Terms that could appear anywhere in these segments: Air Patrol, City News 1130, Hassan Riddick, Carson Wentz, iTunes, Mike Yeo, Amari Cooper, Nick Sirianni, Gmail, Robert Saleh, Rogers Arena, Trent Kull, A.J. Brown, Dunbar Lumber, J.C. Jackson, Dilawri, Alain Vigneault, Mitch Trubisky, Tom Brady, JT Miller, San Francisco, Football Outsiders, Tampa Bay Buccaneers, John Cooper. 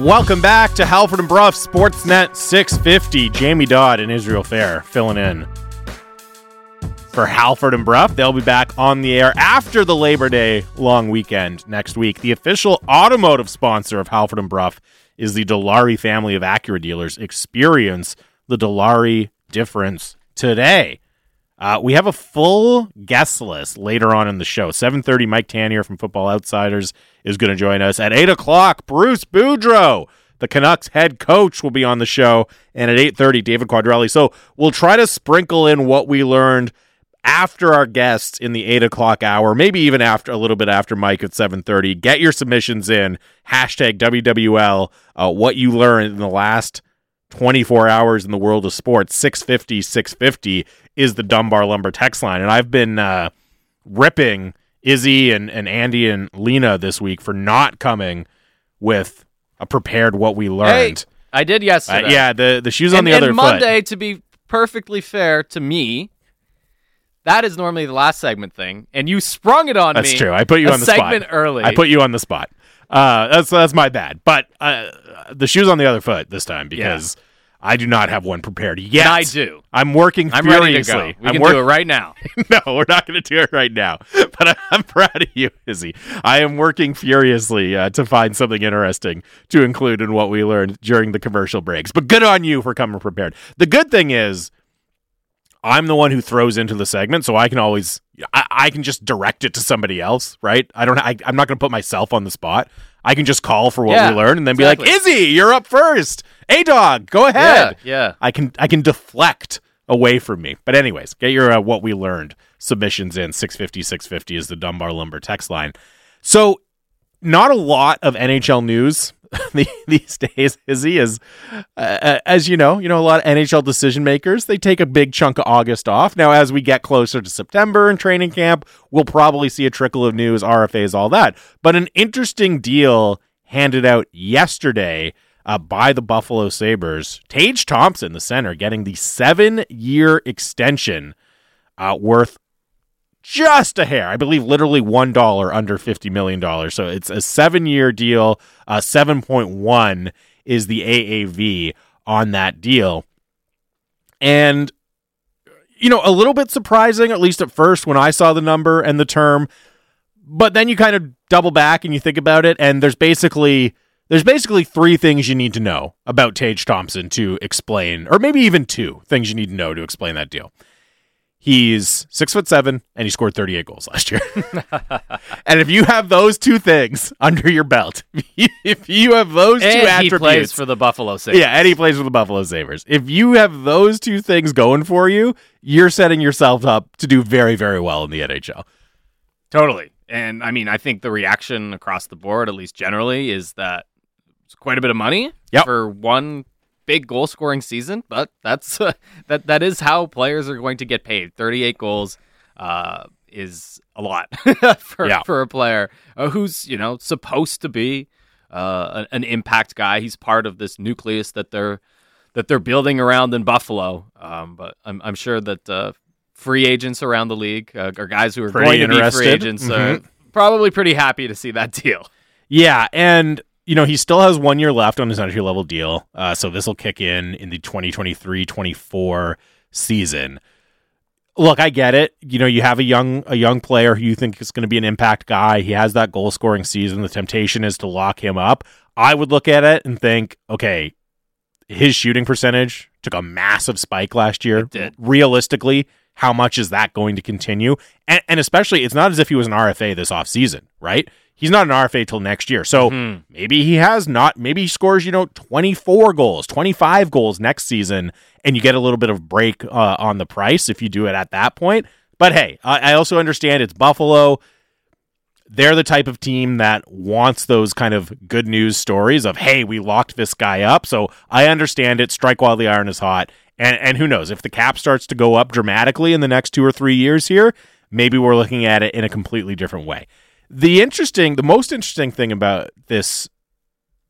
Welcome back to Halford and Brough Sportsnet 650. Jamie Dodd and Israel Fair filling in for Halford and Brough. They'll be back on the air after the Labor Day long weekend next week. The official automotive sponsor of Halford and Brough is the Dilawri family of Acura dealers. Experience the Dilawri difference today. We have a full guest list later on in the show. 7:30, Mike Tanier from Football Outsiders is going to join us. At 8 o'clock, Bruce Boudreau, the Canucks head coach, will be on the show. And at 8:30, David Quadrelli. So we'll try to sprinkle in what we learned after our guests in the 8 o'clock hour, maybe even after a little bit after Mike at 7:30. Get your submissions in. Hashtag WWL, what you learned in the last 24 hours in the world of sports. 650 is the Dunbar Lumber text line. And I've been ripping Izzy and Andy and Lena this week for not coming with a prepared what we learned. Hey, I did yesterday. The shoe's on the other foot. Monday, to be perfectly fair to me, that is normally the last segment thing. And you sprung it on me. That's true. I put you on the spot. Segment early. I put you on the spot. That's my bad. But the shoe's on the other foot this time because I do not have one prepared yet. And I do. I'm working furiously. I'm ready to go. We can do it right now. No, we're not going to do it right now. But I'm proud of you, Izzy. I am working furiously to find something interesting to include in what we learned during the commercial breaks. But good on you for coming prepared. The good thing is I'm the one who throws into the segment, so I can always I can just direct it to somebody else, right? I'm not going to put myself on the spot. I can just call for what we learned and then be like, Izzy, you're up first. Hey, dog, go ahead. Yeah. I can deflect away from me. But anyways, get your what we learned submissions in. 650 is the Dunbar Lumber text line. So not a lot of NHL news these days, Izzy, as you know, a lot of NHL decision makers, they take a big chunk of August off. Now, as we get closer to September and training camp, we'll probably see a trickle of news, RFAs, all that. But an interesting deal handed out yesterday by the Buffalo Sabres. Tage Thompson, the center, getting the 7-year extension worth just a hair, I believe literally $1 under $50 million. So it's a 7-year deal. 7.1 is the AAV on that deal. And, a little bit surprising, at least at first when I saw the number and the term, but then you kind of double back and you think about it. And there's basically three things you need to know about Tage Thompson to explain, or maybe even two things you need to know to explain that deal. He's 6'7" and he scored 38 goals last year. And if you have those two things under your belt, if you have those two attributes, he plays for the Buffalo Sabres. Yeah, and he plays for the Buffalo Sabres. If you have those two things going for you, you're setting yourself up to do very, very well in the NHL. Totally. And I think the reaction across the board, at least generally, is that it's quite a bit of money for one big goal scoring season, but that's that is how players are going to get paid. 38 goals is a lot for a player who's supposed to be an impact guy. He's part of this nucleus that they're building around in Buffalo. But I'm sure that free agents around the league are guys who are pretty going interested. To be free agents. Mm-hmm. Probably pretty happy to see that deal. Yeah, and he still has 1 year left on his entry-level deal, so this will kick in the 2023-24 season. Look, I get it. You have a young player who you think is going to be an impact guy. He has that goal-scoring season. The temptation is to lock him up. I would look at it and think, okay, his shooting percentage took a massive spike last year. It did. Realistically, how much is that going to continue? And especially, it's not as if he was an RFA this offseason, right? He's not an RFA till next year. So maybe he has not. Maybe he scores, 24 goals, 25 goals next season, and you get a little bit of break on the price if you do it at that point. But hey, I also understand it's Buffalo. They're the type of team that wants those kind of good news stories of, hey, we locked this guy up. So I understand it. Strike while the iron is hot. And who knows, if the cap starts to go up dramatically in the next 2 or 3 years here, maybe we're looking at it in a completely different way. The most interesting thing about this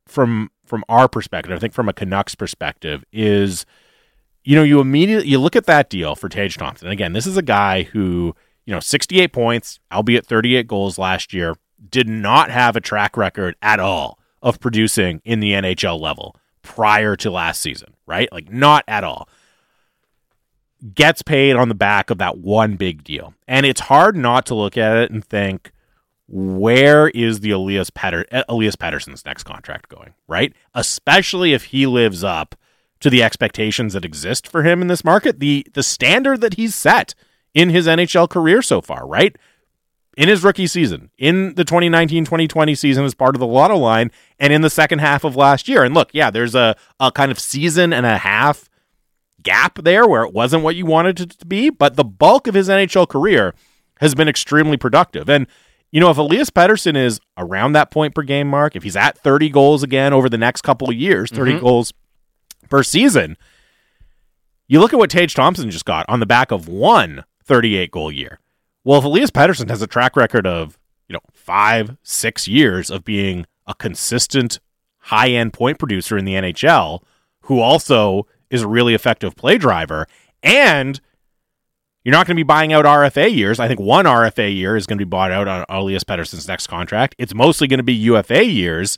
from our perspective, I think from a Canucks perspective, is, you immediately, you look at that deal for Tage Thompson. And again, this is a guy who, 68 points, albeit 38 goals last year, did not have a track record at all of producing in the NHL level prior to last season, right? Like, not at all. Gets paid on the back of that one big deal. And it's hard not to look at it and think, where is the Elias Pettersson's next contract going, right? Especially if he lives up to the expectations that exist for him in this market, the standard that he's set in his NHL career so far, right? In his rookie season, in the 2019-2020 season as part of the Lotto line, and in the second half of last year. And look, yeah, there's a kind of season and a half gap there where it wasn't what you wanted it to be, but the bulk of his NHL career has been extremely productive. And you know, if Elias Pettersson is around that point per game mark, if he's at 30 goals again over the next couple of years, 30 goals per season, you look at what Tage Thompson just got on the back of one 38-goal year. Well, if Elias Pettersson has a track record of, you know, 5-6 years of being a consistent high-end point producer in the NHL, who also is a really effective play driver, and you're not going to be buying out RFA years. I think one RFA year is going to be bought out on Elias Pettersson's next contract. It's mostly going to be UFA years.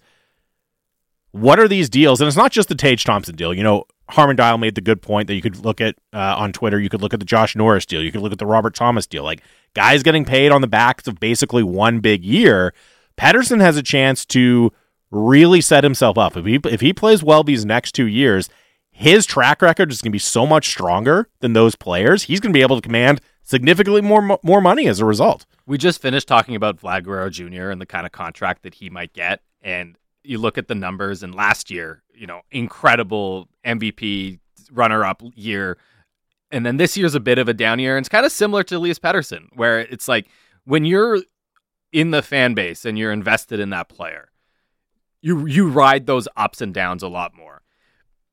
What are these deals? And it's not just the Tage Thompson deal. You know, Harmon Dial made the good point that you could look at on Twitter. You could look at the Josh Norris deal. You could look at the Robert Thomas deal. Like, guys getting paid on the backs of basically one big year. Pettersson has a chance to really set himself up. If he plays well these next 2 years, his track record is going to be so much stronger than those players. He's going to be able to command significantly more money as a result. We just finished talking about Vlad Guerrero Jr. and the kind of contract that he might get. And you look at the numbers, and last year, you know, incredible MVP runner-up year. And then this year's a bit of a down year. And it's kind of similar to Elias Pettersson, where it's like when you're in the fan base and you're invested in that player, you ride those ups and downs a lot more.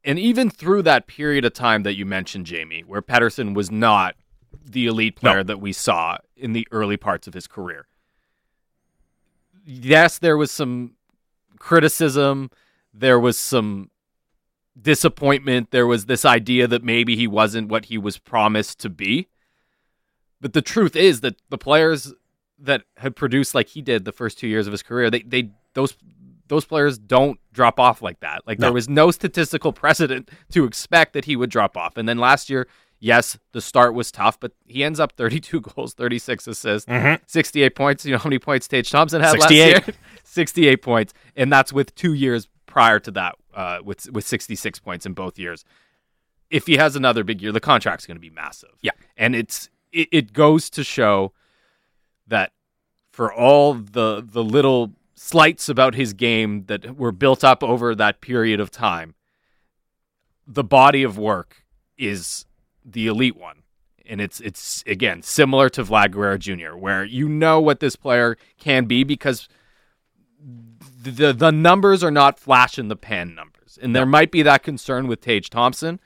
And even through that period of time that you mentioned, Jamie, where Pettersson was not the elite player that we saw in the early parts of his career. Yes, there was some criticism. There was some disappointment. There was this idea that maybe he wasn't what he was promised to be. But the truth is that the players that had produced like he did the first 2 years of his career, those players don't drop off like that. Like, there was no statistical precedent to expect that he would drop off. And then last year, yes, the start was tough, but he ends up 32 goals, 36 assists, 68 points. You know how many points Tage Thompson had 68. Last year? 68 points. And that's with 2 years prior to that, with 66 points in both years. If he has another big year, the contract's going to be massive. Yeah. And it goes to show that for all the little slights about his game that were built up over that period of time, the body of work is the elite one. And it's again, similar to Vlad Guerrero Jr., where you know what this player can be because the numbers are not flash in the pan numbers. And there might be that concern with Tage Thompson.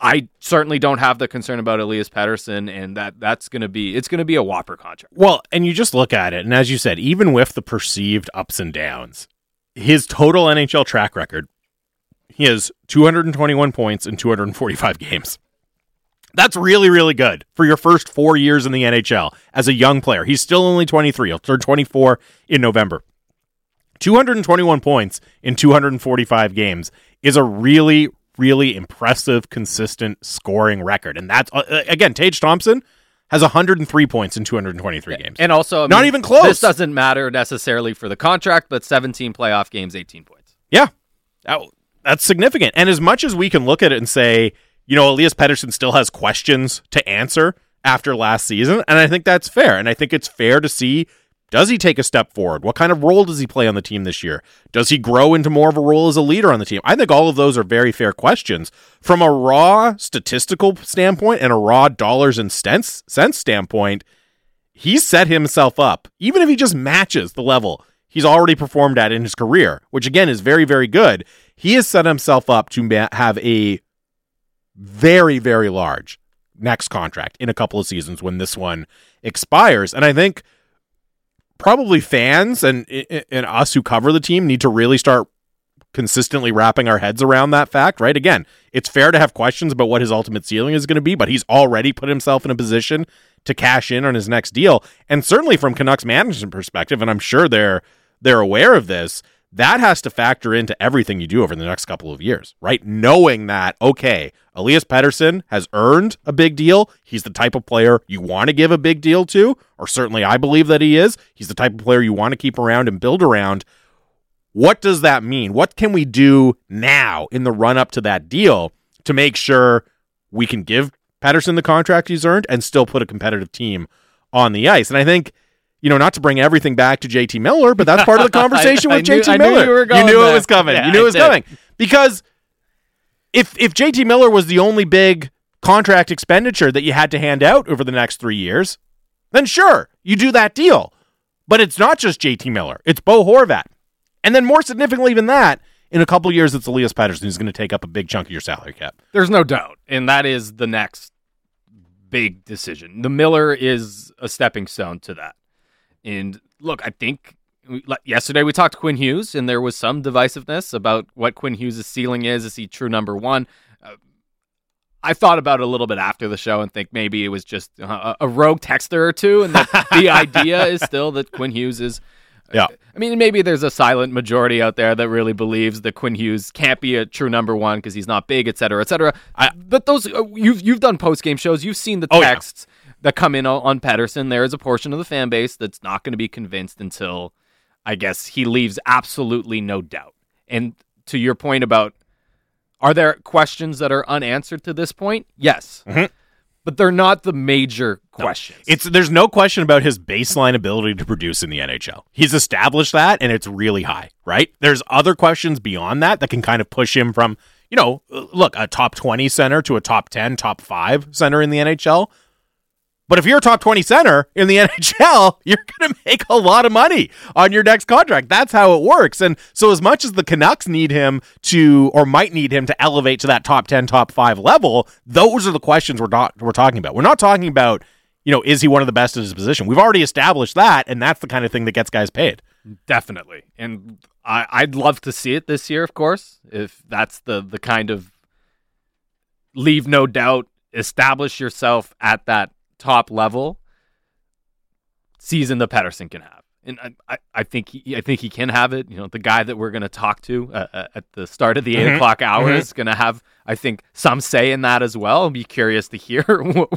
I certainly don't have the concern about Elias Pettersson, and that's going to be a whopper contract. Well, and you just look at it, and as you said, even with the perceived ups and downs, his total NHL track record, he has 221 points in 245 games. That's really, really good for your first 4 years in the NHL as a young player. He's still only 23. He'll turn 24 in November. 221 points in 245 games is a really impressive, consistent scoring record. And that's, again, Tage Thompson has 103 points in 223 games. And also, I mean, not even close. This doesn't matter necessarily for the contract, but 17 playoff games, 18 points. Yeah, that's significant. And as much as we can look at it and say, you know, Elias Pettersson still has questions to answer after last season, and I think that's fair. And I think it's fair to see, does he take a step forward? What kind of role does he play on the team this year? Does he grow into more of a role as a leader on the team? I think all of those are very fair questions. From a raw statistical standpoint and a raw dollars and cents standpoint, he set himself up, even if he just matches the level he's already performed at in his career, which again is very, very good. He has set himself up to have a very, very large next contract in a couple of seasons when this one expires. And I think probably fans and us who cover the team need to really start consistently wrapping our heads around that fact, right? Again, it's fair to have questions about what his ultimate ceiling is going to be, but he's already put himself in a position to cash in on his next deal. And certainly from Canucks management perspective, and I'm sure they're aware of this, that has to factor into everything you do over the next couple of years, right? Knowing that, okay, Elias Pettersson has earned a big deal. He's the type of player you want to give a big deal to, or certainly I believe that he is. He's the type of player you want to keep around and build around. What does that mean? What can we do now in the run-up to that deal to make sure we can give Pettersson the contract he's earned and still put a competitive team on the ice? And I think, you know, not to bring everything back to JT Miller, but that's part of the conversation with JT Miller. You knew it was coming. Yeah, you knew it was coming. Because if JT Miller was the only big contract expenditure that you had to hand out over the next 3 years, then sure, you do that deal. But it's not just JT Miller. It's Bo Horvat. And then more significantly than that, in a couple of years, it's Elias Pettersson who's going to take up a big chunk of your salary cap. There's no doubt. And that is the next big decision. The Miller is a stepping stone to that. And look, I think yesterday we talked to Quinn Hughes, and there was some divisiveness about what Quinn Hughes' ceiling is. Is he true number one? I thought about it a little bit after the show and think maybe it was just a rogue texter or two, and that the idea is still that Quinn Hughes is... Yeah, I mean, maybe there's a silent majority out there that really believes that Quinn Hughes can't be a true number one because he's not big, et cetera, et cetera. But those you've done post-game shows. You've seen the texts that come in on Pettersson. There is a portion of the fan base that's not going to be convinced until, I guess, he leaves absolutely no doubt. And to your point about, are there questions that are unanswered to this point? Yes. Mm-hmm. But they're not the major questions. No. There's no question about his baseline ability to produce in the NHL. He's established that, and it's really high, right? There's other questions beyond that that can kind of push him from, you know, look, a top 20 center to a top 10, top 5 center in the NHL. But if you're a top 20 center in the NHL, you're going to make a lot of money on your next contract. That's how it works. And so as much as the Canucks need him to, or might need him to elevate to that top 10, top 5 level, those are the questions we're talking about. We're not talking about, you know, is he one of the best in his position? We've already established that, and that's the kind of thing that gets guys paid. Definitely. And I'd love to see it this year, of course, if that's the kind of leave no doubt, establish yourself at that top level season that Pettersson can have, and I think he can have it. You know, the guy that we're going to talk to at the start of the 8 o'clock hour is going to have, I think, some say in that as well. I'll be curious to hear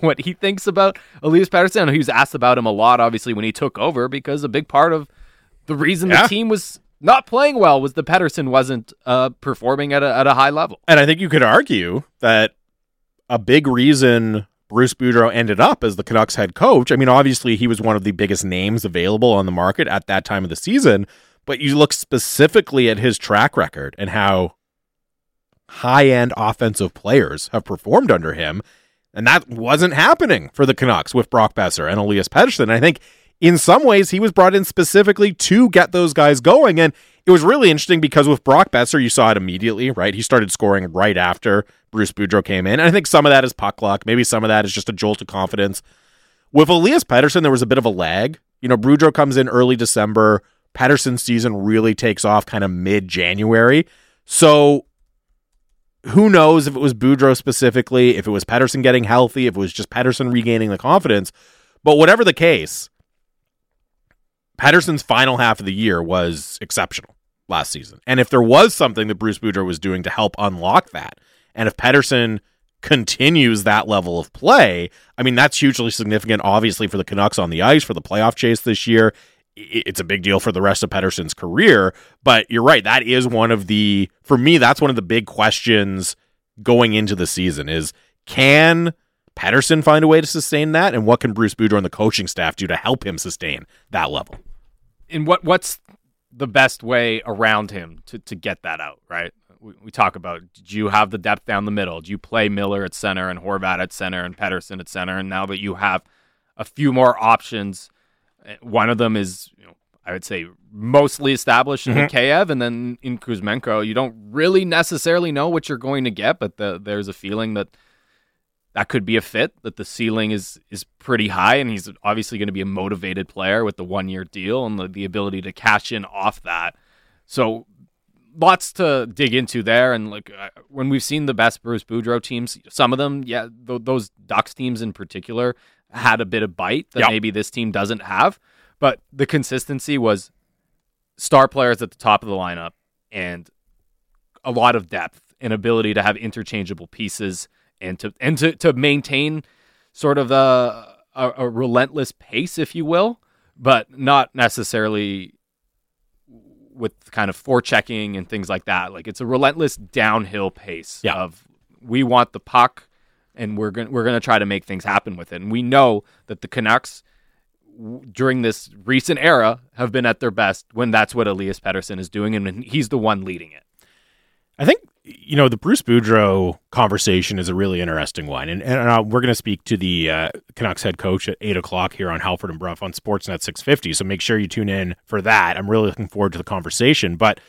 what he thinks about Elias Pettersson. He was asked about him a lot, obviously, when he took over, because a big part of the reason the team was not playing well was that Pettersson wasn't performing at a high level. And I think you could argue that a big reason Bruce Boudreau ended up as the Canucks head coach, I mean, obviously he was one of the biggest names available on the market at that time of the season, but you look specifically at his track record and how high-end offensive players have performed under him, and that wasn't happening for the Canucks with Brock Boeser and Elias Pettersson. I think in some ways he was brought in specifically to get those guys going, and it was really interesting because with Brock Boeser, you saw it immediately, right? He started scoring right after Bruce Boudreau came in. And I think some of that is puck luck. Maybe some of that is just a jolt of confidence. With Elias Pettersson, there was a bit of a lag. You know, Boudreau comes in early December. Pettersson's season really takes off kind of mid-January. So who knows if it was Boudreau specifically, if it was Pettersson getting healthy, if it was just Pettersson regaining the confidence. But whatever the case, Pettersson's final half of the year was exceptional last season. And if there was something that Bruce Boudreau was doing to help unlock that, and if Pettersson continues that level of play, I mean, that's hugely significant, obviously, for the Canucks on the ice, for the playoff chase this year. It's a big deal for the rest of Pettersson's career, but you're right. That is one of the, for me, that's one of the big questions going into the season is, can Pettersson find a way to sustain that? And what can Bruce Boudreau and the coaching staff do to help him sustain that level? And what's the best way around him to get that out, right? We talk about, do you have the depth down the middle? Do you play Miller at center and Horvat at center and Pettersson at center? And now that you have a few more options, one of them is, you know, I would say, mostly established in Mikheyev, and then in Kuzmenko. You don't really necessarily know what you're going to get, but there's a feeling that that could be a fit, that the ceiling is pretty high, and he's obviously going to be a motivated player with the one-year deal and the ability to cash in off that. So lots to dig into there. And like, when we've seen the best Bruce Boudreau teams, some of them, those Ducks teams in particular, had a bit of bite that maybe this team doesn't have, but the consistency was star players at the top of the lineup and a lot of depth and ability to have interchangeable pieces and to maintain sort of a relentless pace, if you will, but not necessarily with kind of forechecking and things like that. Like, it's a relentless downhill pace of we want the puck and we're going to try to make things happen with it. And we know that the Canucks during this recent era have been at their best when that's what Elias Pettersson is doing, and he's the one leading it. I think, you know, the Bruce Boudreau conversation is a really interesting one. And we're going to speak to the Canucks head coach at 8 o'clock here on Halford and Brough on Sportsnet 650. So make sure you tune in for that. I'm really looking forward to the conversation. But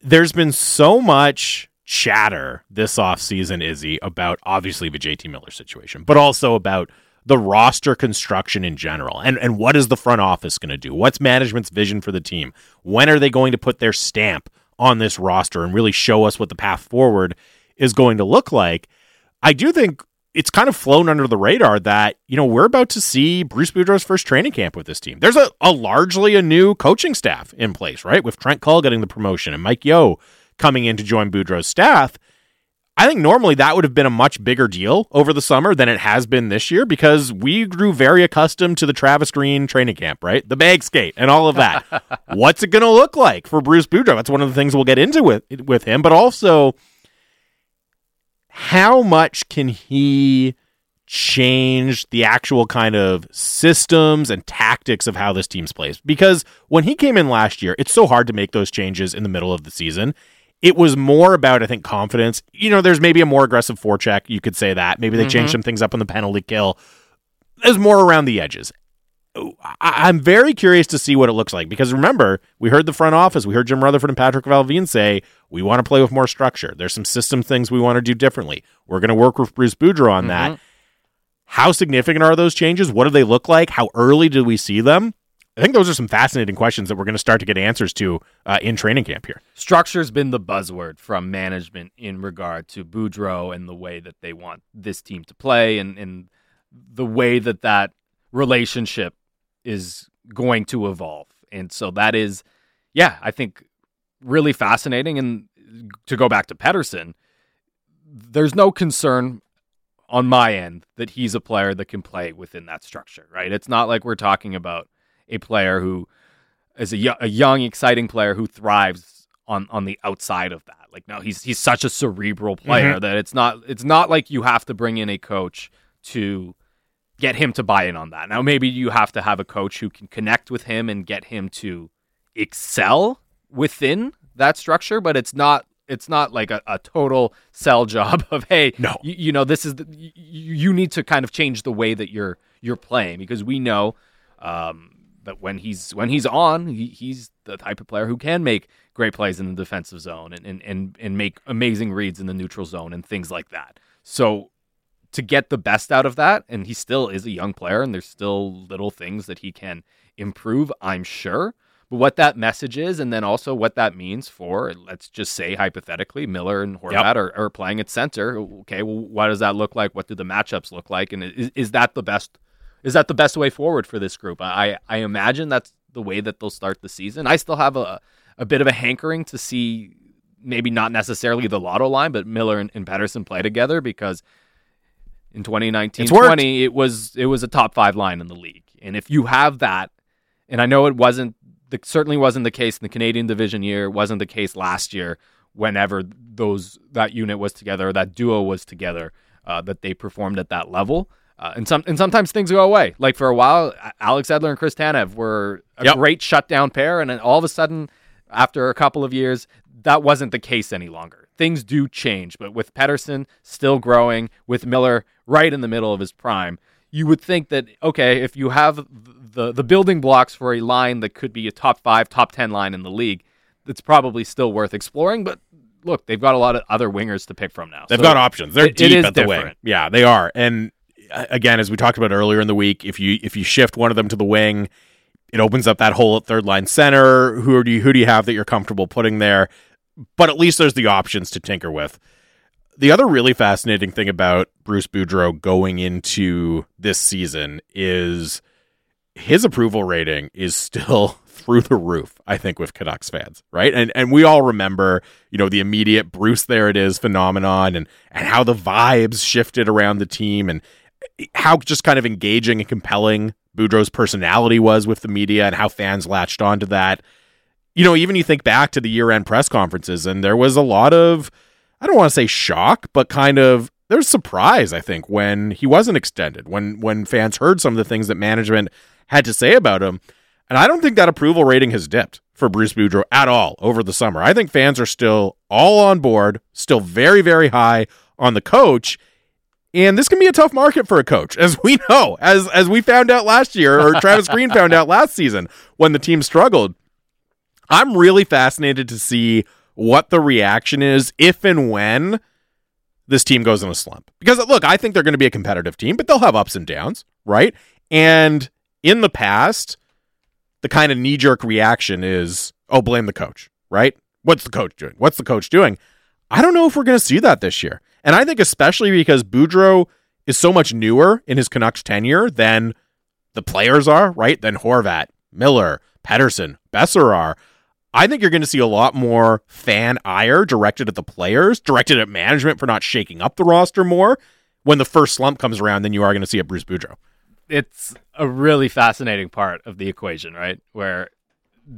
there's been so much chatter this offseason, Izzy, about obviously the JT Miller situation, but also about the roster construction in general. And what is the front office going to do? What's management's vision for the team? When are they going to put their stamp on this roster and really show us what the path forward is going to look like? I do think it's kind of flown under the radar that, you know, we're about to see Bruce Boudreau's first training camp with this team. There's a largely a new coaching staff in place, right? With Trent Kull getting the promotion and Mike Yeo coming in to join Boudreau's staff. I think normally that would have been a much bigger deal over the summer than it has been this year, because we grew very accustomed to the Travis Green training camp, right? The bag skate and all of that. What's it going to look like for Bruce Boudreau? That's one of the things we'll get into with him, but also how much can he change the actual kind of systems and tactics of how this team's plays? Because when he came in last year, it's so hard to make those changes in the middle of the season. It was more about, I think, confidence. You know, there's maybe a more aggressive forecheck. You could say that. Maybe they changed some things up on the penalty kill. There's more around the edges. I'm very curious to see what it looks like, because remember, we heard the front office. We heard Jim Rutherford and Patrick Valveen say, we want to play with more structure. There's some system things we want to do differently. We're going to work with Bruce Boudreau on that. How significant are those changes? What do they look like? How early do we see them? I think those are some fascinating questions that we're going to start to get answers to in training camp here. Structure's been the buzzword from management in regard to Boudreau and the way that they want this team to play, and the way that that relationship is going to evolve. And so that is, I think, really fascinating. And to go back to Pettersson, there's no concern on my end that he's a player that can play within that structure, right? It's not like we're talking about a player who is a young, exciting player who thrives on the outside of that. Like, no, he's such a cerebral player that it's not like you have to bring in a coach to get him to buy in on that. Now, maybe you have to have a coach who can connect with him and get him to excel within that structure, but it's not like a total sell job of, hey, no, you know, this is you need to kind of change the way that you're playing, because we know but when he's on, he's the type of player who can make great plays in the defensive zone and make amazing reads in the neutral zone and things like that. So to get the best out of that, and he still is a young player, and there's still little things that he can improve, I'm sure. But what that message is, and then also what that means for, let's just say hypothetically, Miller and Horvat are playing at center. Okay, well, what does that look like? What do the matchups look like? And is that the best? Is that the best way forward for this group? I imagine that's the way that they'll start the season. I still have a bit of a hankering to see maybe not necessarily the lotto line, but Miller and Pettersson play together, because in 2019-20 it was a top five line in the league. And if you have that, and I know certainly wasn't the case in the Canadian division year, it wasn't the case last year whenever that unit was together, that duo was together, that they performed at that level. And sometimes things go away. Like, for a while, Alex Edler and Chris Tanev were a great shutdown pair, and then all of a sudden, after a couple of years, that wasn't the case any longer. Things do change, but with Pettersson still growing, with Miller right in the middle of his prime, you would think that, okay, if you have the building blocks for a line that could be a top 5, top 10 line in the league, it's probably still worth exploring, but look, they've got a lot of other wingers to pick from now. They've got options. They're deep at the wing. Yeah, they are, and again, as we talked about earlier in the week, if you shift one of them to the wing, it opens up that hole at third line center. Who do you have that you're comfortable putting there? But at least there's the options to tinker with. The other really fascinating thing about Bruce Boudreau going into this season is his approval rating is still through the roof, I think, with Canucks fans, right? And we all remember, you know, the immediate Bruce there it is phenomenon and how the vibes shifted around the team and how just kind of engaging and compelling Boudreau's personality was with the media and how fans latched onto that. You know, even you think back to the year-end press conferences, and there was a lot of, I don't want to say shock, but kind of there's surprise, I think, when he wasn't extended, when fans heard some of the things that management had to say about him. And I don't think that approval rating has dipped for Bruce Boudreau at all over the summer. I think fans are still all on board, still very, very high on the coach. And this can be a tough market for a coach, as we know, as we found out last year, or Travis Green found out last season when the team struggled. I'm really fascinated to see what the reaction is if and when this team goes in a slump. Because, look, I think they're going to be a competitive team, but they'll have ups and downs, right? And in the past, the kind of knee-jerk reaction is, oh, blame the coach, right? What's the coach doing? What's the coach doing? I don't know if we're going to see that this year. And I think especially because Boudreau is so much newer in his Canucks tenure than the players are, right? Than Horvat, Miller, Pettersson, Boeser are. I think you're going to see a lot more fan ire directed at the players, directed at management for not shaking up the roster more when the first slump comes around than you are going to see at Bruce Boudreau. It's a really fascinating part of the equation, right? Where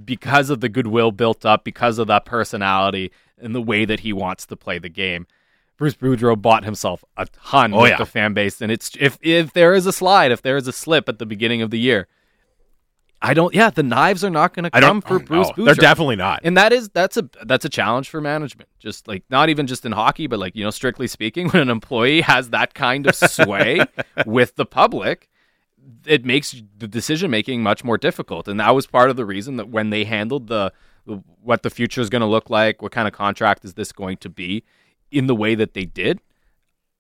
because of the goodwill built up, because of that personality and the way that he wants to play the game, Bruce Boudreau bought himself a ton of the fan base. And it's if there is a slide, if there is a slip at the beginning of the year, the knives are not going to come for Bruce Boudreau. They're definitely not. And that's a challenge for management. Just like not even just in hockey, but like, you know, strictly speaking, when an employee has that kind of sway with the public, it makes the decision making much more difficult. And that was part of the reason that when they handled the what the future is going to look like, what kind of contract is this going to be in the way that they did,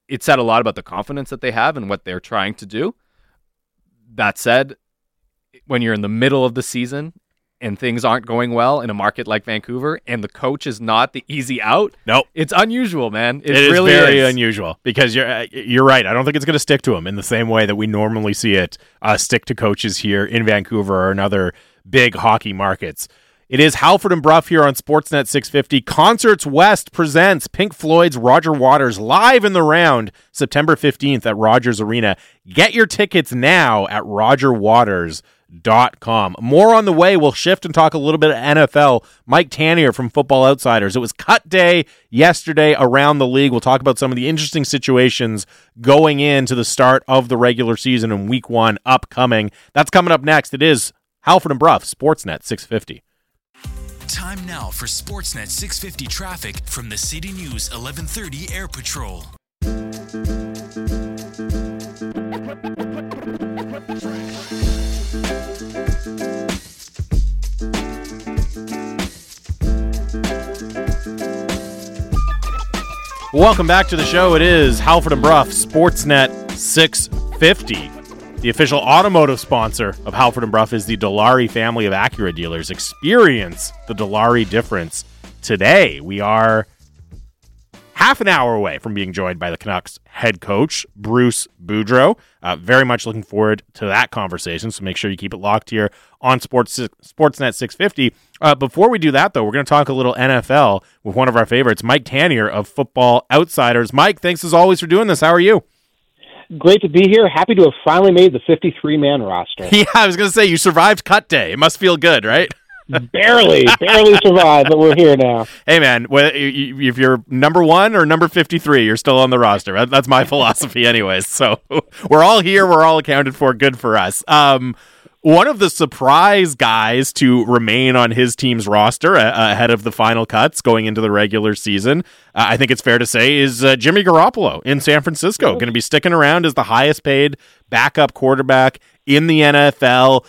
it said a lot about the confidence that they have and what they're trying to do. That said, when you're in the middle of the season and things aren't going well in a market like Vancouver and the coach is not the easy out. Nope. It's unusual, man. It really is very unusual because you're right. I don't think it's going to stick to him in the same way that we normally see it stick to coaches here in Vancouver or in other big hockey markets. It is Halford and Brough here on Sportsnet 650. Concerts West presents Pink Floyd's Roger Waters live in the round September 15th at Rogers Arena. Get your tickets now at rogerwaters.com. More on the way. We'll shift and talk a little bit of NFL. Mike Tanier from Football Outsiders. It was cut day yesterday around the league. We'll talk about some of the interesting situations going into the start of the regular season in week one upcoming. That's coming up next. It is Halford and Brough, Sportsnet 650. Time now for Sportsnet 650 traffic from the City News 1130 Air Patrol. Welcome back to the show. It is Halford and Brough, Sportsnet 650. The official automotive sponsor of Halford and Brough is the Dilawri family of Acura dealers. Experience the Dilawri difference today. We are half an hour away from being joined by the Canucks head coach, Bruce Boudreau. Very much looking forward to that conversation, so make sure you keep it locked here on Sportsnet 650. Before we do that, though, we're going to talk a little NFL with one of our favorites, Mike Tanier of Football Outsiders. Mike, thanks as always for doing this. How are you? Great to be here. Happy to have finally made the 53-man roster. Yeah, I was going to say, you survived cut day. It must feel good, right? barely survived, but we're here now. Hey, man, if you're number one or number 53, you're still on the roster. That's my philosophy anyways. So we're all here. We're all accounted for. Good for us. One of the surprise guys to remain on his team's roster ahead of the final cuts going into the regular season, I think it's fair to say, is Jimmy Garoppolo in San Francisco. Going to be sticking around as the highest paid backup quarterback in the NFL.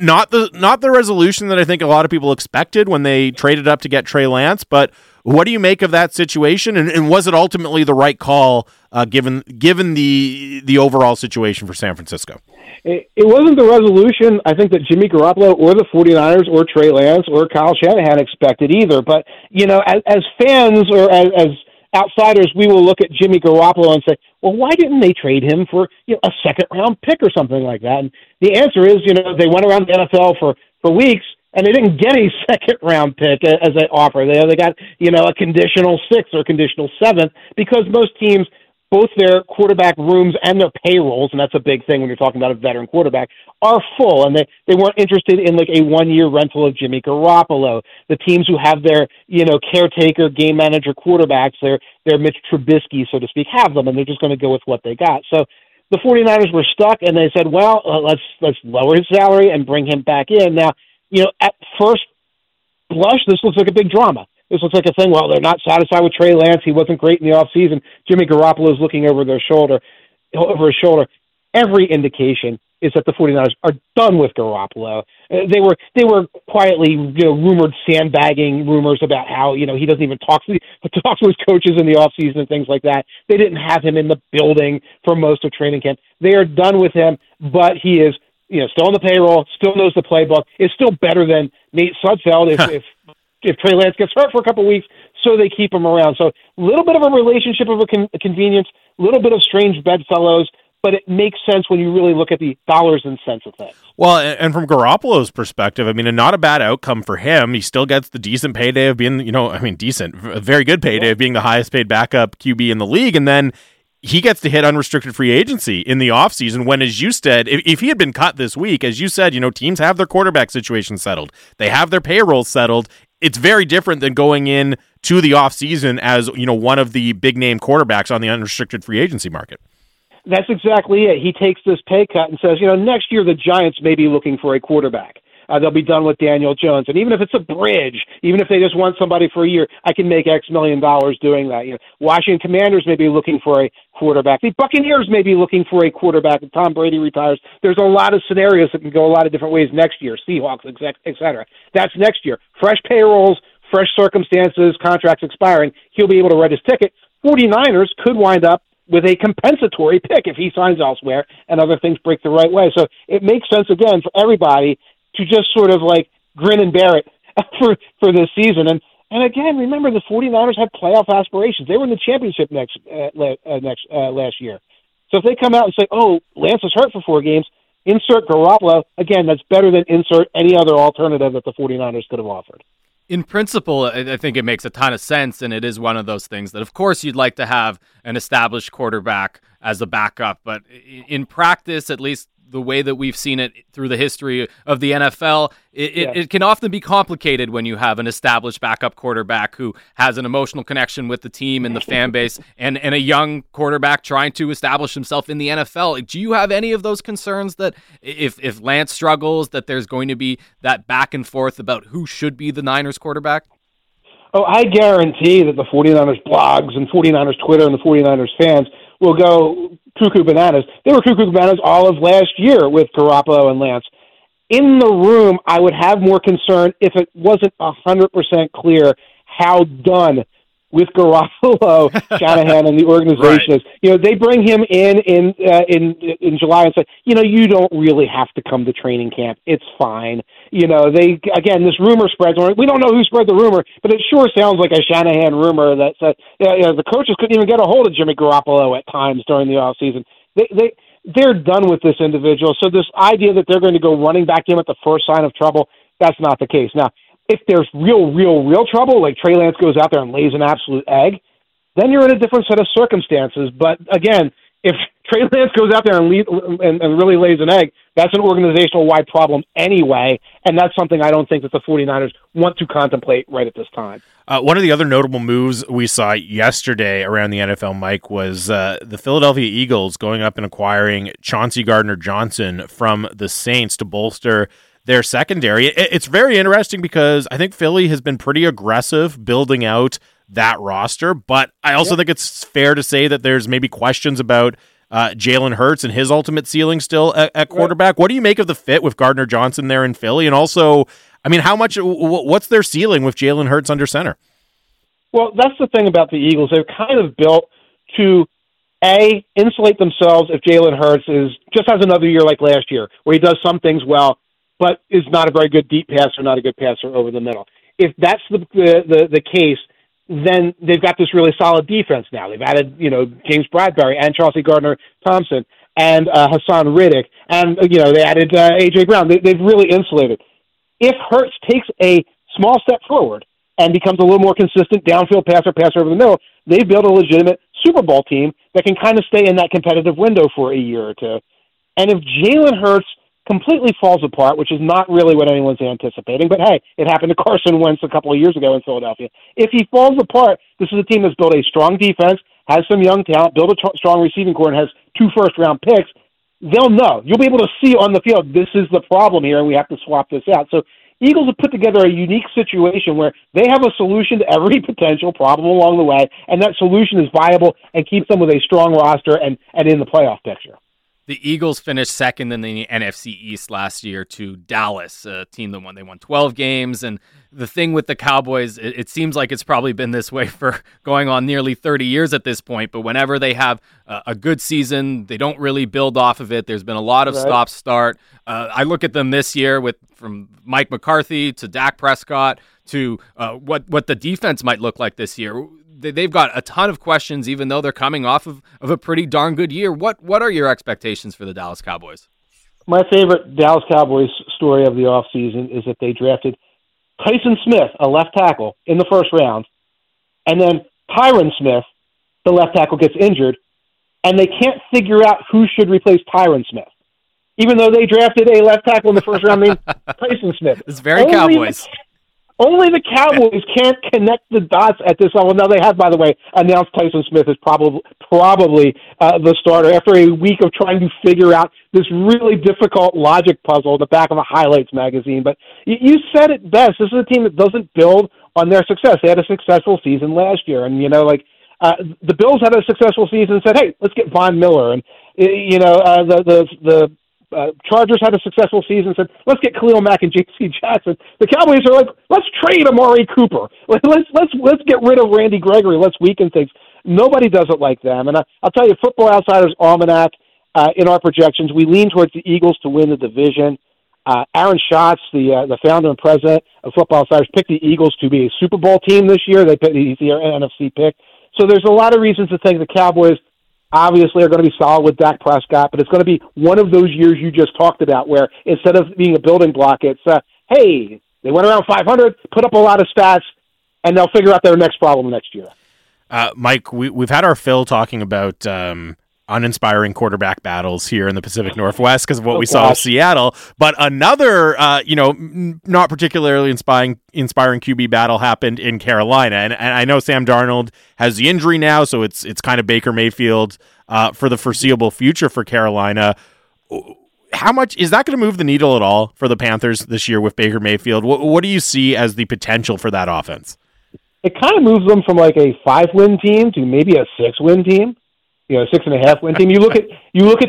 Not the resolution that I think a lot of people expected when they traded up to get Trey Lance, but what do you make of that situation? And was it ultimately the right call given the overall situation for San Francisco? It wasn't the resolution, I think, that Jimmy Garoppolo or the 49ers or Trey Lance or Kyle Shanahan expected either. But, you know, as fans or as outsiders, we will look at Jimmy Garoppolo and say, well, why didn't they trade him for a second-round pick or something like that? And the answer is, you know, they went around the NFL for weeks and they didn't get a second-round pick as an offer. They got, you know, a conditional sixth or conditional seventh, because most teams, both their quarterback rooms and their payrolls, and that's a big thing when you're talking about a veteran quarterback, are full, and they weren't interested in like a one-year rental of Jimmy Garoppolo. The teams who have their, you know, caretaker, game manager quarterbacks, their Mitch Trubisky, so to speak, have them, and they're just going to go with what they got. So the 49ers were stuck, and they said, well, let's lower his salary and bring him back in. Now, you know, at first blush, this looks like a big drama. This looks like a thing, well, they're not satisfied with Trey Lance. He wasn't great in the offseason. Jimmy Garoppolo is looking over his shoulder. Every indication is that the 49ers are done with Garoppolo. They were quietly, you know, rumored sandbagging rumors about how, you know, he doesn't even talk to his coaches in the offseason and things like that. They didn't have him in the building for most of training camp. They are done with him, but he is, you know, still on the payroll, still knows the playbook, is still better than Nate Sudfeld if Trey Lance gets hurt for a couple of weeks, so they keep him around. So a little bit of a relationship of a convenience, a little bit of strange bedfellows, but it makes sense when you really look at the dollars and cents of things. Well, and from Garoppolo's perspective, I mean, not a bad outcome for him. He still gets the decent payday of being, you know, I mean, very good payday of being the highest paid backup QB in the league, and then he gets to hit unrestricted free agency in the offseason when, as you said, if he had been cut this week, as you said, you know, teams have their quarterback situation settled. They have their payroll settled. It's very different than going in to the offseason as, you know, one of the big-name quarterbacks on the unrestricted free agency market. That's exactly it. He takes this pay cut and says, you know, next year the Giants may be looking for a quarterback. They'll be done with Daniel Jones. And even if it's a bridge, even if they just want somebody for a year, I can make X million dollars doing that. You know, Washington Commanders may be looking for a quarterback. The Buccaneers may be looking for a quarterback if Tom Brady retires. There's a lot of scenarios that can go a lot of different ways next year. Seahawks, et cetera. That's next year. Fresh payrolls, fresh circumstances, contracts expiring. He'll be able to write his ticket. 49ers could wind up with a compensatory pick if he signs elsewhere and other things break the right way. So it makes sense, again, for everybody to just sort of like grin and bear it for this season. And again, remember, the 49ers have playoff aspirations. They were in the championship last year. So if they come out and say, oh, Lance is hurt for 4 games, insert Garoppolo, again, that's better than insert any other alternative that the 49ers could have offered. In principle, I think it makes a ton of sense, and it is one of those things that, of course, you'd like to have an established quarterback as a backup, but in practice, at least the way that we've seen it through the history of the NFL, it can often be complicated when you have an established backup quarterback who has an emotional connection with the team and the fan base, and a young quarterback trying to establish himself in the NFL. Do you have any of those concerns that if Lance struggles, that there's going to be that back and forth about who should be the Niners quarterback? Oh, I guarantee that the 49ers blogs and 49ers Twitter and the 49ers fans will go cuckoo bananas. They were cuckoo bananas all of last year with Garoppolo and Lance. In the room, I would have more concern if it wasn't 100% clear how done with Garoppolo, Shanahan, and the organization is. Right. You know, they bring him in July and say, you know, you don't really have to come to training camp. It's fine. You know, this rumor spreads. We don't know who spread the rumor, but it sure sounds like a Shanahan rumor that said, you know, the coaches couldn't even get a hold of Jimmy Garoppolo at times during the offseason. They're done with this individual. So this idea that they're going to go running back to him at the first sign of trouble, that's not the case. Now, if there's real trouble, like Trey Lance goes out there and lays an absolute egg, then you're in a different set of circumstances. But again, if Trey Lance goes out there and really lays an egg, that's an organizational-wide problem anyway, and that's something I don't think that the 49ers want to contemplate right at this time. One of the other notable moves we saw yesterday around the NFL, Mike, was the Philadelphia Eagles going up and acquiring Chauncey Gardner-Johnson from the Saints to bolster their secondary. It's very interesting because I think Philly has been pretty aggressive building out that roster, but I also think it's fair to say that there's maybe questions about Jalen Hurts and his ultimate ceiling still at quarterback. What do you make of the fit with Gardner-Johnson there in Philly? And also, I mean, what's their ceiling with Jalen Hurts under center? Well, that's the thing about the Eagles. They're kind of built to A, insulate themselves if Jalen Hurts just has another year like last year, where he does some things well, but is not a very good deep passer, not a good passer over the middle. If that's the case, then they've got this really solid defense now. They've added, you know, James Bradbury and Chauncey Gardner-Thompson and Hassan Riddick, and, you know, they added A.J. Brown. They've really insulated. if Hurts takes a small step forward and becomes a little more consistent downfield passer over the middle, they've built a legitimate Super Bowl team that can kind of stay in that competitive window for a year or two. And if Jalen Hurts completely falls apart, which is not really what anyone's anticipating, but hey, it happened to Carson Wentz a couple of years ago in Philadelphia. If he falls apart, this is a team that's built a strong defense, has some young talent, built a strong receiving core, and has 2 first-round picks. They'll know. You'll be able to see on the field, this is the problem here, and we have to swap this out. So Eagles have put together a unique situation where they have a solution to every potential problem along the way, and that solution is viable and keeps them with a strong roster and in the playoff picture. The Eagles finished second in the NFC East last year to Dallas, a team that won. They won 12 games. And the thing with the Cowboys, it seems like it's probably been this way for going on nearly 30 years at this point. But whenever they have a good season, they don't really build off of it. There's been a lot of stop-start. I look at them this year with from Mike McCarthy to Dak Prescott to what the defense might look like this year. They've got a ton of questions, even though they're coming off of a pretty darn good year. What are your expectations for the Dallas Cowboys? My favorite Dallas Cowboys story of the offseason is that they drafted Tyson Smith, a left tackle, in the first round, and then Tyron Smith, the left tackle, gets injured, and they can't figure out who should replace Tyron Smith, even though they drafted a left tackle in the first round named Tyson Smith. It's very Cowboys. Only the Cowboys can't connect the dots at this level. Now, they have, by the way, announced Tyson Smith is probably the starter after a week of trying to figure out this really difficult logic puzzle in the back of a highlights magazine. But you said it best. This is a team that doesn't build on their success. They had a successful season last year. And, the Bills had a successful season and said, hey, let's get Von Miller. And, the Chargers had a successful season, said, let's get Khalil Mack and J.C. Jackson. The Cowboys are like, let's trade Amari Cooper. Let's get rid of Randy Gregory. Let's weaken things. Nobody does it like them. And I'll tell you, Football Outsiders Almanac, in our projections, we lean towards the Eagles to win the division. Aaron Schatz, the founder and president of Football Outsiders, picked the Eagles to be a Super Bowl team this year. They picked the NFC pick. So there's a lot of reasons to think the Cowboys obviously are going to be solid with Dak Prescott, but it's going to be one of those years you just talked about where instead of being a building block, it's, hey, they went around 500, put up a lot of stats, and they'll figure out their next problem next year. Mike, we've had our fill talking about uninspiring quarterback battles here in the Pacific Northwest because of what we saw in Seattle. But another, not particularly inspiring QB battle happened in Carolina. And I know Sam Darnold has the injury now, so it's kind of Baker Mayfield for the foreseeable future for Carolina. How much is that going to move the needle at all for the Panthers this year with Baker Mayfield? What do you see as the potential for that offense? It kind of moves them from like a 5-win team to maybe a 6-win team. 6.5-win team. You look at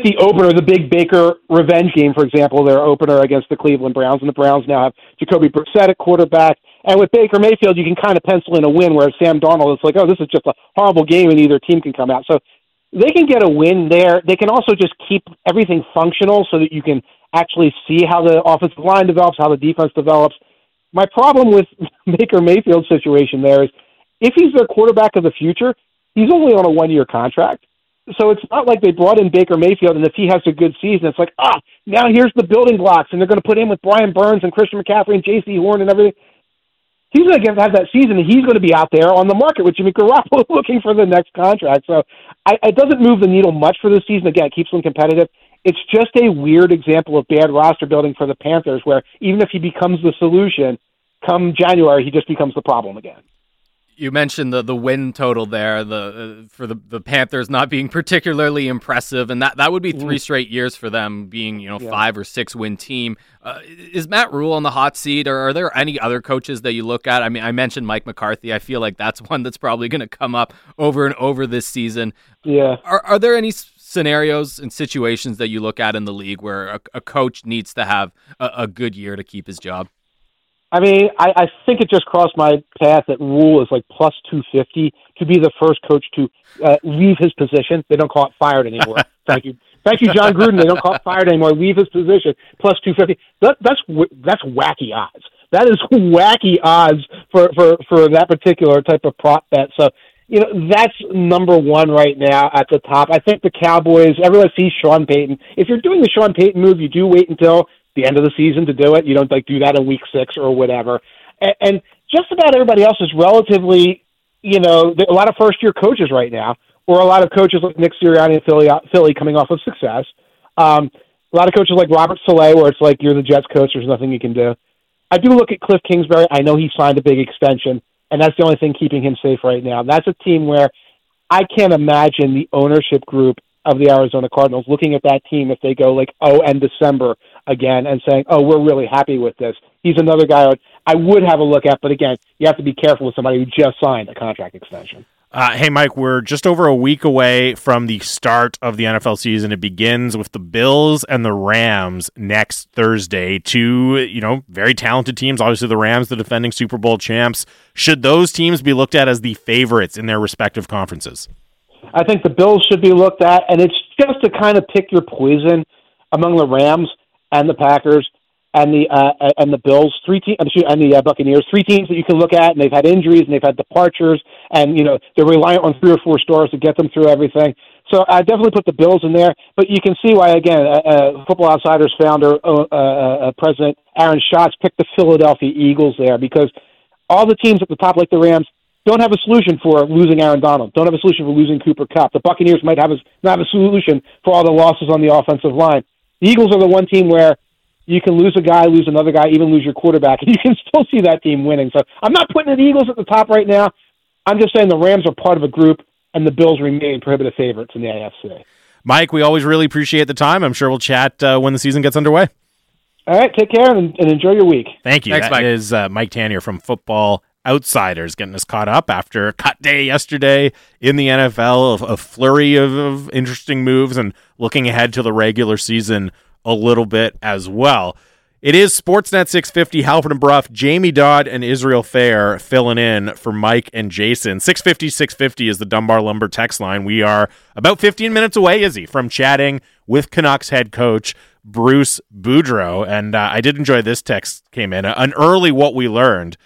the opener, the big Baker revenge game, for example, their opener against the Cleveland Browns, and the Browns now have Jacoby Brissett at quarterback. And with Baker Mayfield, you can kind of pencil in a win, whereas Sam Darnold, it's like, oh, this is just a horrible game, and either team can come out. So they can get a win there. They can also just keep everything functional so that you can actually see how the offensive line develops, how the defense develops. My problem with Baker Mayfield's situation there is if he's their quarterback of the future, he's only on a 1-year contract. So it's not like they brought in Baker Mayfield, and if he has a good season, it's like, now here's the building blocks, and they're going to put in with Brian Burns and Christian McCaffrey and J.C. Horn and everything. He's going to have that season, and he's going to be out there on the market with Jimmy Garoppolo looking for the next contract. So it doesn't move the needle much for this season. Again, it keeps them competitive. It's just a weird example of bad roster building for the Panthers, where even if he becomes the solution, come January, he just becomes the problem again. You mentioned the win total there, for the Panthers not being particularly impressive, and that would be 3 straight years for them being 5 or 6-win team. Is Matt Rule on the hot seat, or are there any other coaches that you look at? I mean, I mentioned Mike McCarthy. I feel like that's one that's probably going to come up over and over this season. Yeah. Are there any scenarios and situations that you look at in the league where a coach needs to have a good year to keep his job? I mean, I think it just crossed my path that Rule is like plus 250 to be the first coach to leave his position. They don't call it fired anymore. Thank you, John Gruden. They don't call it fired anymore. Leave his position, plus 250. That's wacky odds. That is wacky odds for that particular type of prop bet. So, that's number one right now at the top. I think the Cowboys, everyone sees Sean Payton. If you're doing the Sean Payton move, you do wait until the end of the season to do it. You don't like do that in week six or whatever. And just about everybody else is relatively, you know, a lot of first-year coaches right now, or a lot of coaches like Nick Sirianni in Philly coming off of success. A lot of coaches like Robert Saleh, where it's like you're the Jets coach, there's nothing you can do. I do look at Cliff Kingsbury. I know he signed a big extension, and that's the only thing keeping him safe right now. That's a team where I can't imagine the ownership group of the Arizona Cardinals looking at that team if they go like, oh, and December again and saying, oh, we're really happy with this. He's another guy I would have a look at, but again, you have to be careful with somebody who just signed a contract extension. Hey, Mike, we're just over a week away from the start of the NFL season. It begins with the Bills and the Rams next Thursday. Two, very talented teams. Obviously, the Rams, the defending Super Bowl champs. Should those teams be looked at as the favorites in their respective conferences? I think the Bills should be looked at, and it's just to kind of pick your poison among the Rams and the Packers and the Bills, Buccaneers, three teams that you can look at, and they've had injuries and they've had departures, and they're reliant on three or four stars to get them through everything. So I definitely put the Bills in there, but you can see why again, Football Outsiders founder, President Aaron Schatz picked the Philadelphia Eagles there because all the teams at the top, like the Rams, don't have a solution for losing Aaron Donald. Don't have a solution for losing Cooper Kupp. The Buccaneers might not have a solution for all the losses on the offensive line. The Eagles are the one team where you can lose a guy, lose another guy, even lose your quarterback, and you can still see that team winning. So I'm not putting the Eagles at the top right now. I'm just saying the Rams are part of a group, and the Bills remain prohibitive favorites in the AFC. Mike, we always really appreciate the time. I'm sure we'll chat when the season gets underway. All right, take care and enjoy your week. Thank you. Thanks, Mike. That is Mike Tanier from Football Outsiders getting us caught up after cut day yesterday in the NFL, a flurry of interesting moves and looking ahead to the regular season a little bit as well. It is Sportsnet 650, Halford and Brough, Jamie Dodd and Israel Fair filling in for Mike and Jason. 650-650 is the Dunbar Lumber text line. We are about 15 minutes away, Izzy, from chatting with Canucks head coach Bruce Boudreau. And I did enjoy this text came in, an early what we learned.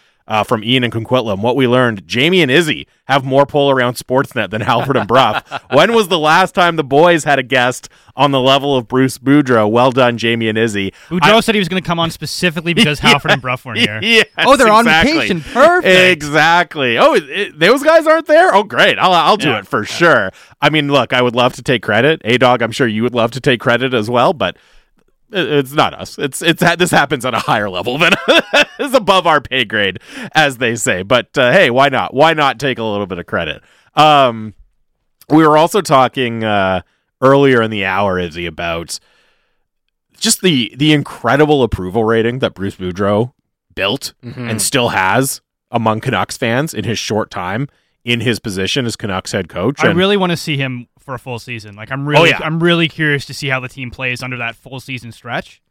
From Ian and Conquitlam, what we learned, Jamie and Izzy have more pull around Sportsnet than Halford and Brough. When was the last time the boys had a guest on the level of Bruce Boudreau? Well done, Jamie and Izzy. Boudreau said he was going to come on specifically because Halford and Brough weren't here. Yes, they're exactly on vacation. Perfect. Exactly. Oh, those guys aren't there? Oh, great. I'll do it for sure. I mean, look, I would love to take credit. A-Dog, I'm sure you would love to take credit as well, but it's not us. This happens at a higher level than it's above our pay grade, as they say. But hey, why not? Why not take a little bit of credit? We were also talking earlier in the hour, Izzy, about just the incredible approval rating that Bruce Boudreau built and still has among Canucks fans in his short time in his position as Canucks head coach. I really want to see him for a full season. Like I'm really curious to see how the team plays under that full season stretch.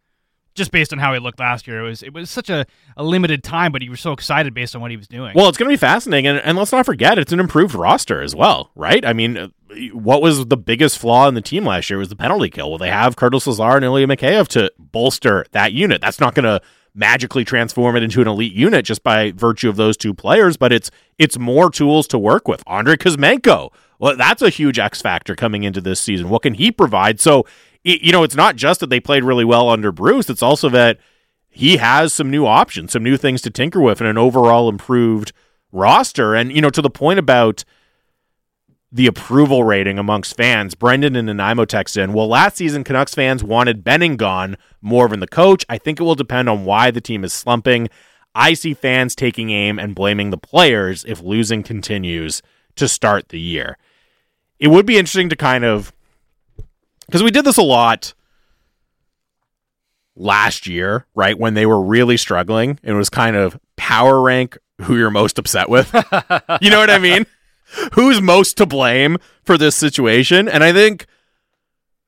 Just based on how he looked last year, it was such a limited time, but he was so excited based on what he was doing. Well, it's going to be fascinating, and let's not forget, it's an improved roster as well, right? I mean, what was the biggest flaw in the team last year was the penalty kill. Well, they have Curtis Lazar and Ilya Mikheyev to bolster that unit. That's not going to magically transform it into an elite unit just by virtue of those two players, but it's more tools to work with. Andre Kuzmenko, well, that's a huge X factor coming into this season. What can he provide? So, it's not just that they played really well under Bruce. It's also that he has some new options, some new things to tinker with, and an overall improved roster. And, to the point about the approval rating amongst fans, Brendan in Nanaimo texts in, well, last season, Canucks fans wanted Benning gone more than the coach. I think it will depend on why the team is slumping. I see fans taking aim and blaming the players if losing continues to start the year. It would be interesting to kind of, because we did this a lot last year, right, when they were really struggling. It was kind of power rank who you're most upset with. You know what I mean? Who's most to blame for this situation? And I think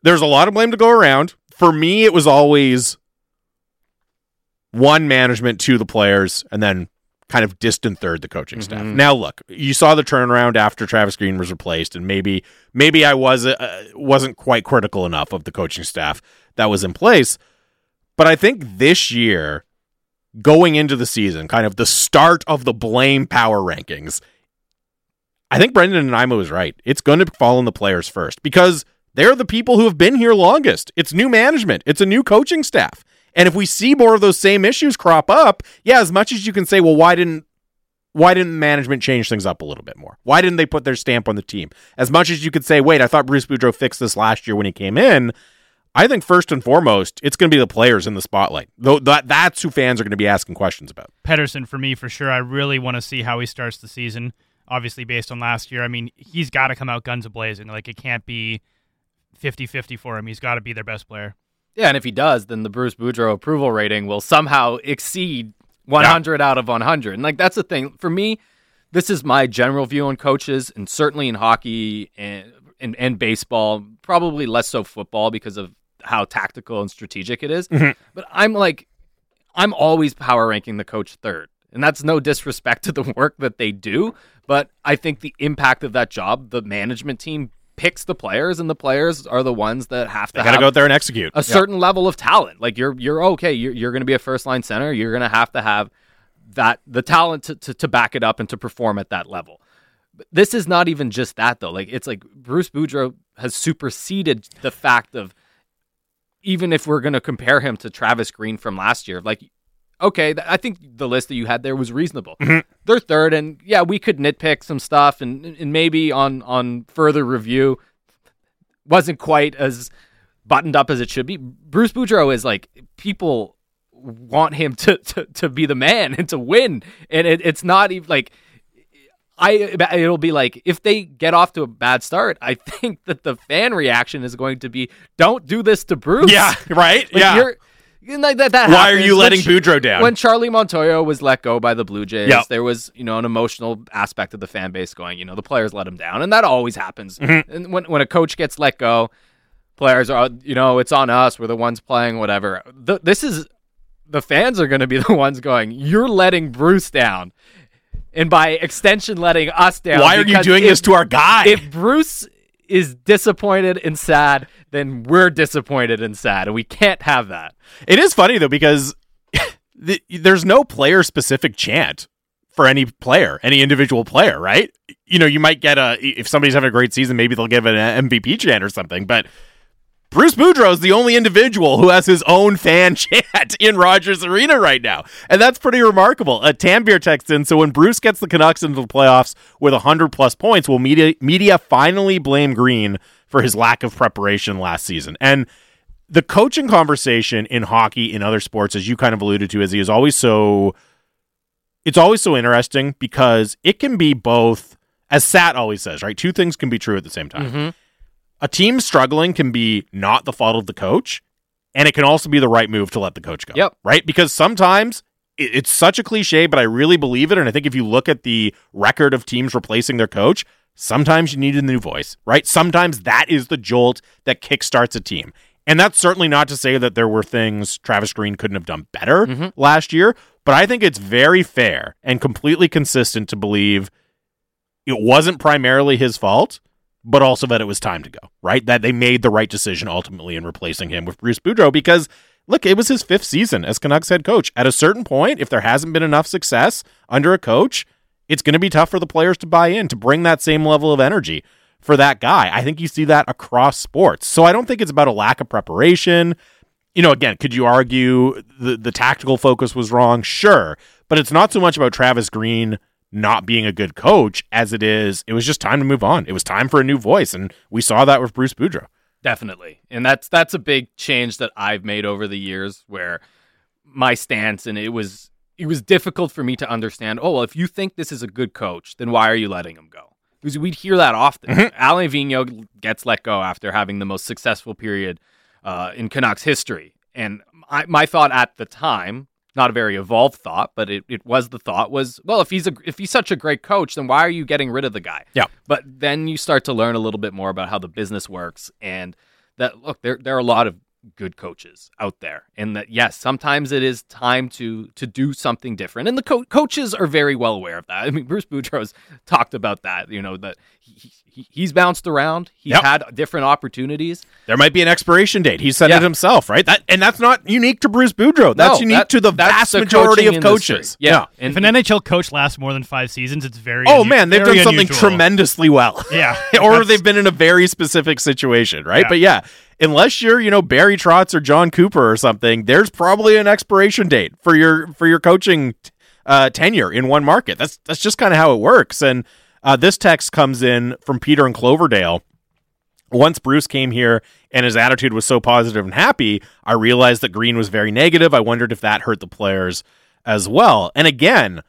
there's a lot of blame to go around. For me, it was always one, management, two, the players, and then kind of distant third, the coaching staff. Now, look, you saw the turnaround after Travis Green was replaced, and maybe I wasn't quite critical enough of the coaching staff that was in place. But I think this year, going into the season, kind of the start of the blame power rankings, I think Brendan and Nanaimo is right. It's going to fall on the players first because they're the people who have been here longest. It's new management. It's a new coaching staff. And if we see more of those same issues crop up, yeah, as much as you can say, well, why didn't management change things up a little bit more? Why didn't they put their stamp on the team? As much as you could say, wait, I thought Bruce Boudreau fixed this last year when he came in, I think first and foremost, it's going to be the players in the spotlight. That's who fans are going to be asking questions about. Pettersson, for me, for sure. I really want to see how he starts the season, obviously based on last year. I mean, he's got to come out guns a-blazing. Like, it can't be 50-50 for him. He's got to be their best player. Yeah, and if he does, then the Bruce Boudreau approval rating will somehow exceed 100 out of 100. And, like, that's the thing. For me, this is my general view on coaches, and certainly in hockey and baseball, probably less so football because of how tactical and strategic it is. Mm-hmm. But I'm always power ranking the coach third. And that's no disrespect to the work that they do. But I think the impact of that job, the management team picks the players, and the players are the ones that have to go out there and execute a certain level of talent. Like you're okay. You're going to be a first line center. You're going to have that, the talent to back it up and to perform at that level. But this is not even just that though. Like it's like Bruce Boudreau has superseded the fact of, even if we're going to compare him to Travis Green from last year, like, okay, I think the list that you had there was reasonable. Mm-hmm. They're third, and yeah, we could nitpick some stuff, and maybe on further review, wasn't quite as buttoned up as it should be. Bruce Boudreau is like, people want him to be the man and to win, and it's not even like, it'll be like, if they get off to a bad start, I think that the fan reaction is going to be, don't do this to Bruce. Yeah, right? Like, yeah. That why happens. Are you letting Boudreau down? When Charlie Montoyo was let go by the Blue Jays, there was an emotional aspect of the fan base going, the players let him down, and that always happens. Mm-hmm. And when a coach gets let go, players are, it's on us. We're the ones playing, whatever. This is, the fans are going to be the ones going, you're letting Bruce down, and by extension, letting us down. Why are you doing this to our guy? If Bruce is disappointed and sad, then we're disappointed and sad, and we can't have that. It is funny though, because there's no player specific chant for any individual player, right? You might get if somebody's having a great season, maybe they'll give an MVP chant or something, but Bruce Boudreau is the only individual who has his own fan chant in Rogers Arena right now. And that's pretty remarkable. Tanbeer texts in, so when Bruce gets the Canucks into the playoffs with 100-plus points, will media finally blame Green for his lack of preparation last season? And the coaching conversation in hockey and other sports, as you kind of alluded to, Izzy, it's always so interesting because it can be both, as Sat always says, right? Two things can be true at the same time. Mm-hmm. A team struggling can be not the fault of the coach, and it can also be the right move to let the coach go. Yep. Right? Because sometimes it's such a cliche, but I really believe it. And I think if you look at the record of teams replacing their coach, sometimes you need a new voice, right? Sometimes that is the jolt that kickstarts a team. And that's certainly not to say that there were things Travis Green couldn't have done better last year, but I think it's very fair and completely consistent to believe it wasn't primarily his fault, but also that it was time to go, right? That they made the right decision ultimately in replacing him with Bruce Boudreau because, look, it was his fifth season as Canucks head coach. At a certain point, if there hasn't been enough success under a coach, it's going to be tough for the players to buy in, to bring that same level of energy for that guy. I think you see that across sports. So I don't think it's about a lack of preparation. Again, could you argue the tactical focus was wrong? Sure. But it's not so much about Travis Green not being a good coach as it was just time to move on. It was time for a new voice, and we saw that with Bruce Boudreau. Definitely. And that's a big change that I've made over the years, where my stance, and it was difficult for me to understand, oh, well, if you think this is a good coach, then why are you letting him go? Because we'd hear that often. Mm-hmm. Alain Vigneault gets let go after having the most successful period in Canucks history. And my thought at the time, not a very evolved thought, but it was the thought was, well, if he's such a great coach, then why are you getting rid of the guy? Yeah. But then you start to learn a little bit more about how the business works, and that, look, there are a lot of good coaches out there, and that, yes, sometimes it is time to do something different. And the coaches are very well aware of that. I mean, Bruce Boudreau's talked about that, that he's bounced around. He's had different opportunities. There might be an expiration date. He said it himself, right? And that's not unique to Bruce Boudreau. That's unique to the vast majority of coaches. Yeah. And if an NHL coach lasts more than 5 seasons, it's very they've done something tremendously well. Yeah. Or they've been in a very specific situation, right? Yeah. But yeah, unless you're, you know, Barry Trotz or John Cooper or something, there's probably an expiration date for your coaching tenure in one market. That's just kind of how it works. And this text comes in from Peter in Cloverdale. Once Bruce came here and his attitude was so positive and happy, I realized that Green was very negative. I wondered if that hurt the players as well. And again,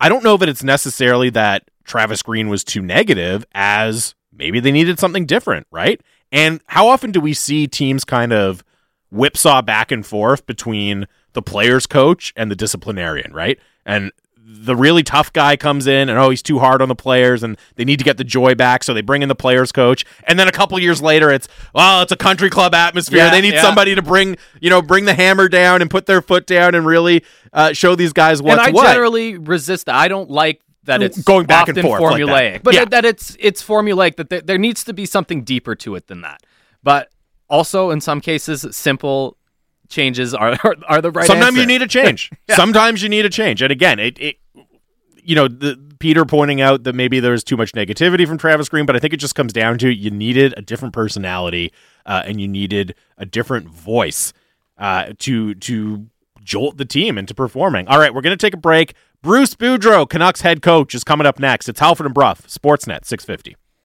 I don't know that it's necessarily that Travis Green was too negative, as maybe they needed something different, right? And how often do we see teams kind of whipsaw back and forth between the players' coach and the disciplinarian, right? And the really tough guy comes in and, oh, he's too hard on the players and they need to get the joy back, so they bring in the players' coach. And then a couple years later, it's, well, it's a country club atmosphere. Yeah, they need somebody to bring the hammer down and put their foot down and really show these guys what's what. And I generally resist that. I don't like that it's going back and forth, formulaic, like that. But that it's formulaic, that there needs to be something deeper to it than that. But also, in some cases, simple changes are the right answer. Sometimes you need a change. Yeah. Sometimes you need a change. And again, Peter pointing out that maybe there's too much negativity from Travis Green, but I think it just comes down to you needed a different personality and you needed a different voice to jolt the team into performing. All right, we're going to take a break. Bruce Boudreau, Canucks head coach, is coming up next. It's Halford and Brough, Sportsnet 650.